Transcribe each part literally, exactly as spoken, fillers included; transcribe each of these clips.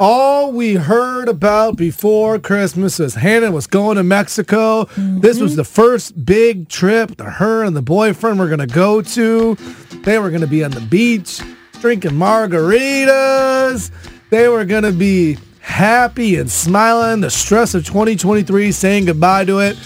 All we heard about before Christmas was Hannah was going to Mexico. Mm-hmm. This was the first big trip that her and the boyfriend were going to go to. They were going to be on the beach drinking margaritas. They were going to be happy and smiling. The stress of twenty twenty-three, saying goodbye to it.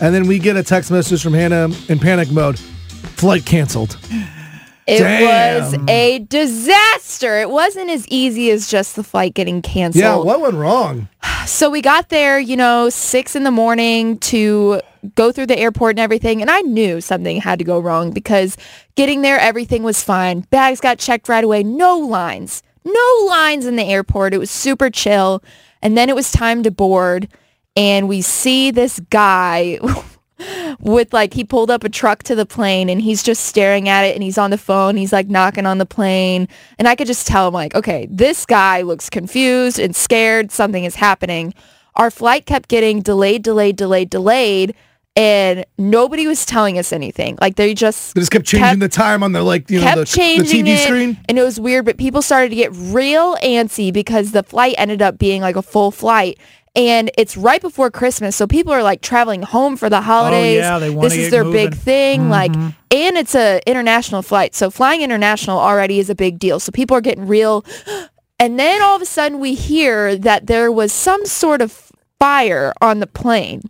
And then we get a text message from Hannah in panic mode. Flight canceled. It Damn. was a disaster. It wasn't as easy as just the flight getting canceled. Yeah, what went wrong? So we got there, you know, six in the morning to go through the airport and everything. And I knew something had to go wrong because getting there, everything was fine. Bags got checked right away. No lines. No lines in the airport. It was super chill. And then it was time to board. And we see this guy... with like he pulled up a truck to the plane and he's just staring at it and he's on the phone, he's like knocking on the plane, and I could just tell him like, okay, this guy looks confused and scared, something is happening. Our flight kept getting delayed delayed delayed delayed and nobody was telling us anything. Like they just they just kept changing kept, the time on the like you know the, the T V it, screen, and it was weird, but people started to get real antsy because the flight ended up being like a full flight. And it's right before Christmas, so people are like traveling home for the holidays. Oh, yeah, they want to get moving. This is their big thing. Mm-hmm. Like, and it's a international flight, so flying international already is a big deal. So people are getting real. And then all of a sudden, we hear that there was some sort of fire on the plane.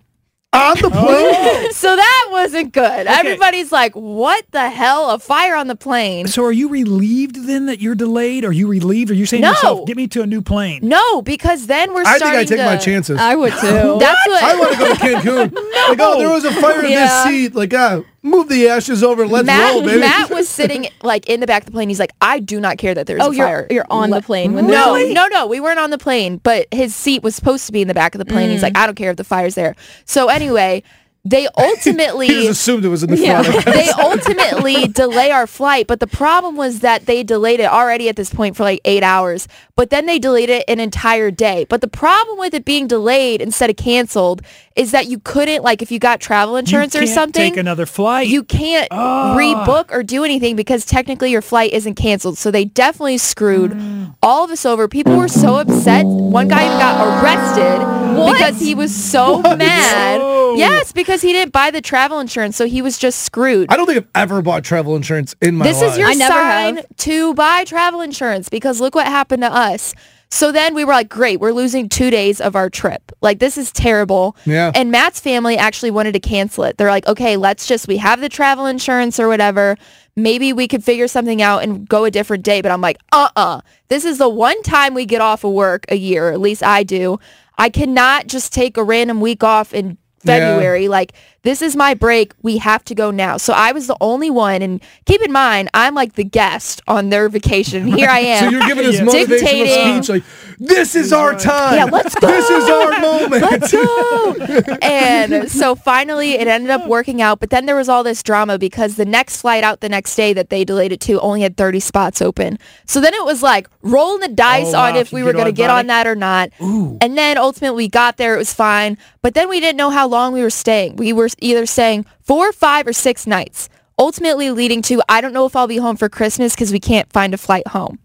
On the plane? Oh. So that wasn't good. Okay. Everybody's like, what the hell? A fire on the plane. So are you relieved then that you're delayed? Are you relieved? Are you saying no. to yourself, get me to a new plane? No, because then we're I starting to... I think I take to, my chances. I would too. That's what? I want to go to Cancun. No. Like, oh, there was a fire in yeah. this seat. Like, ah, move the ashes over. Let's Matt, roll, baby. Matt was sitting like in the back of the plane. He's like, I do not care that there's oh, a fire. You're, you're on Le- the plane. When really? No, no, no. We weren't on the plane, but his seat was supposed to be in the back of the plane. Mm. He's like, I don't care if the fire's there. So anyway, they ultimately... he just assumed it was in the yeah, front. They ultimately delay our flight, but the problem was that they delayed it already at this point for like eight hours, but then they delayed it an entire day. But the problem with it being delayed instead of canceled is that you couldn't, like if you got travel insurance or something... You can't take another flight. You can't oh. rebook or do anything because technically your flight isn't canceled. So they definitely screwed mm. all of us over. People were so upset. One guy even got arrested what? because he was so what? mad. Oh. Yes, because... Because he didn't buy the travel insurance, so he was just screwed. I don't think I've ever bought travel insurance in my this life. This is your I sign never to buy travel insurance, because look what happened to us. So then we were like, great, we're losing two days of our trip. Like, this is terrible. Yeah. And Matt's family actually wanted to cancel it. They're like, okay, let's just, we have the travel insurance or whatever. Maybe we could figure something out and go a different day. But I'm like, uh-uh. This is the one time we get off of work a year, or at least I do. I cannot just take a random week off and February, yeah. like, this is my break, we have to go now. So I was the only one, and keep in mind, I'm like the guest on their vacation. Here I am. So you're giving this yeah. motivational dictating. speech, like, this is our time. Yeah, let's go. This is our moment. Let's go. And so finally, it ended up working out, but then there was all this drama because the next flight out the next day that they delayed it to only had thirty spots open. So then it was like, rolling the dice oh, on wow. if we were going to get on that or not. Ooh. And then ultimately, we got there, it was fine, but then we didn't know how long we were staying. We were either saying four, five, or six nights, ultimately leading to, I don't know if I'll be home for Christmas because we can't find a flight home.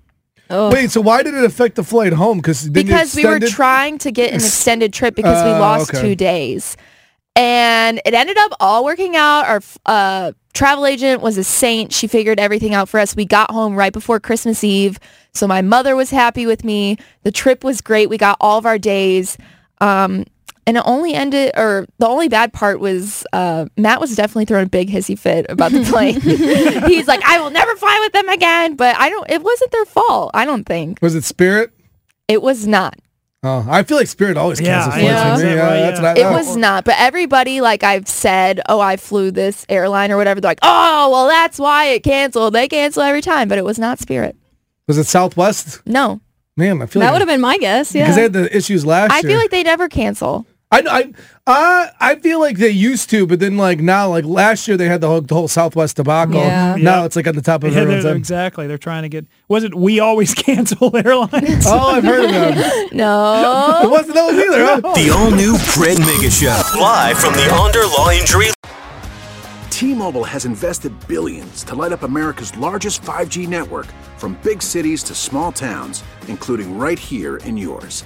Ugh. Wait, so why did it affect the flight home? Because Because we were trying to get an extended trip because uh, we lost okay. two days. And it ended up all working out. Our uh, travel agent was a saint. She figured everything out for us. We got home right before Christmas Eve. So my mother was happy with me. The trip was great. We got all of our days. Um, and it only ended, or the only bad part was uh, Matt was definitely throwing a big hissy fit about the plane. He's like, I will never fly with them again. But I don't, it wasn't their fault, I don't think. Was it Spirit? It was not. Oh, I feel like Spirit always cancels flights. Yeah, yeah, yeah, yeah. That's what I, it was not. But everybody, like I've said, oh, I flew this airline or whatever. They're like, oh, well, that's why it canceled. They cancel every time. But it was not Spirit. Was it Southwest? No. Man, I feel that like... That would have been my guess, yeah. Because they had the issues last I year. I feel like they never cancel. I, I, uh, I feel like they used to, but then like now, like last year they had the whole, the whole Southwest debacle. Yeah. Now yeah. It's like on the top of yeah, everyone's head. Exactly. They're trying to get... Was it We Always Cancel Airlines? Oh, I've heard of them. No. It wasn't those either, huh? The all-new Craig Mega Show. Live from the Onder Law Injury... T-Mobile has invested billions to light up America's largest five G network, from big cities to small towns, including right here in yours.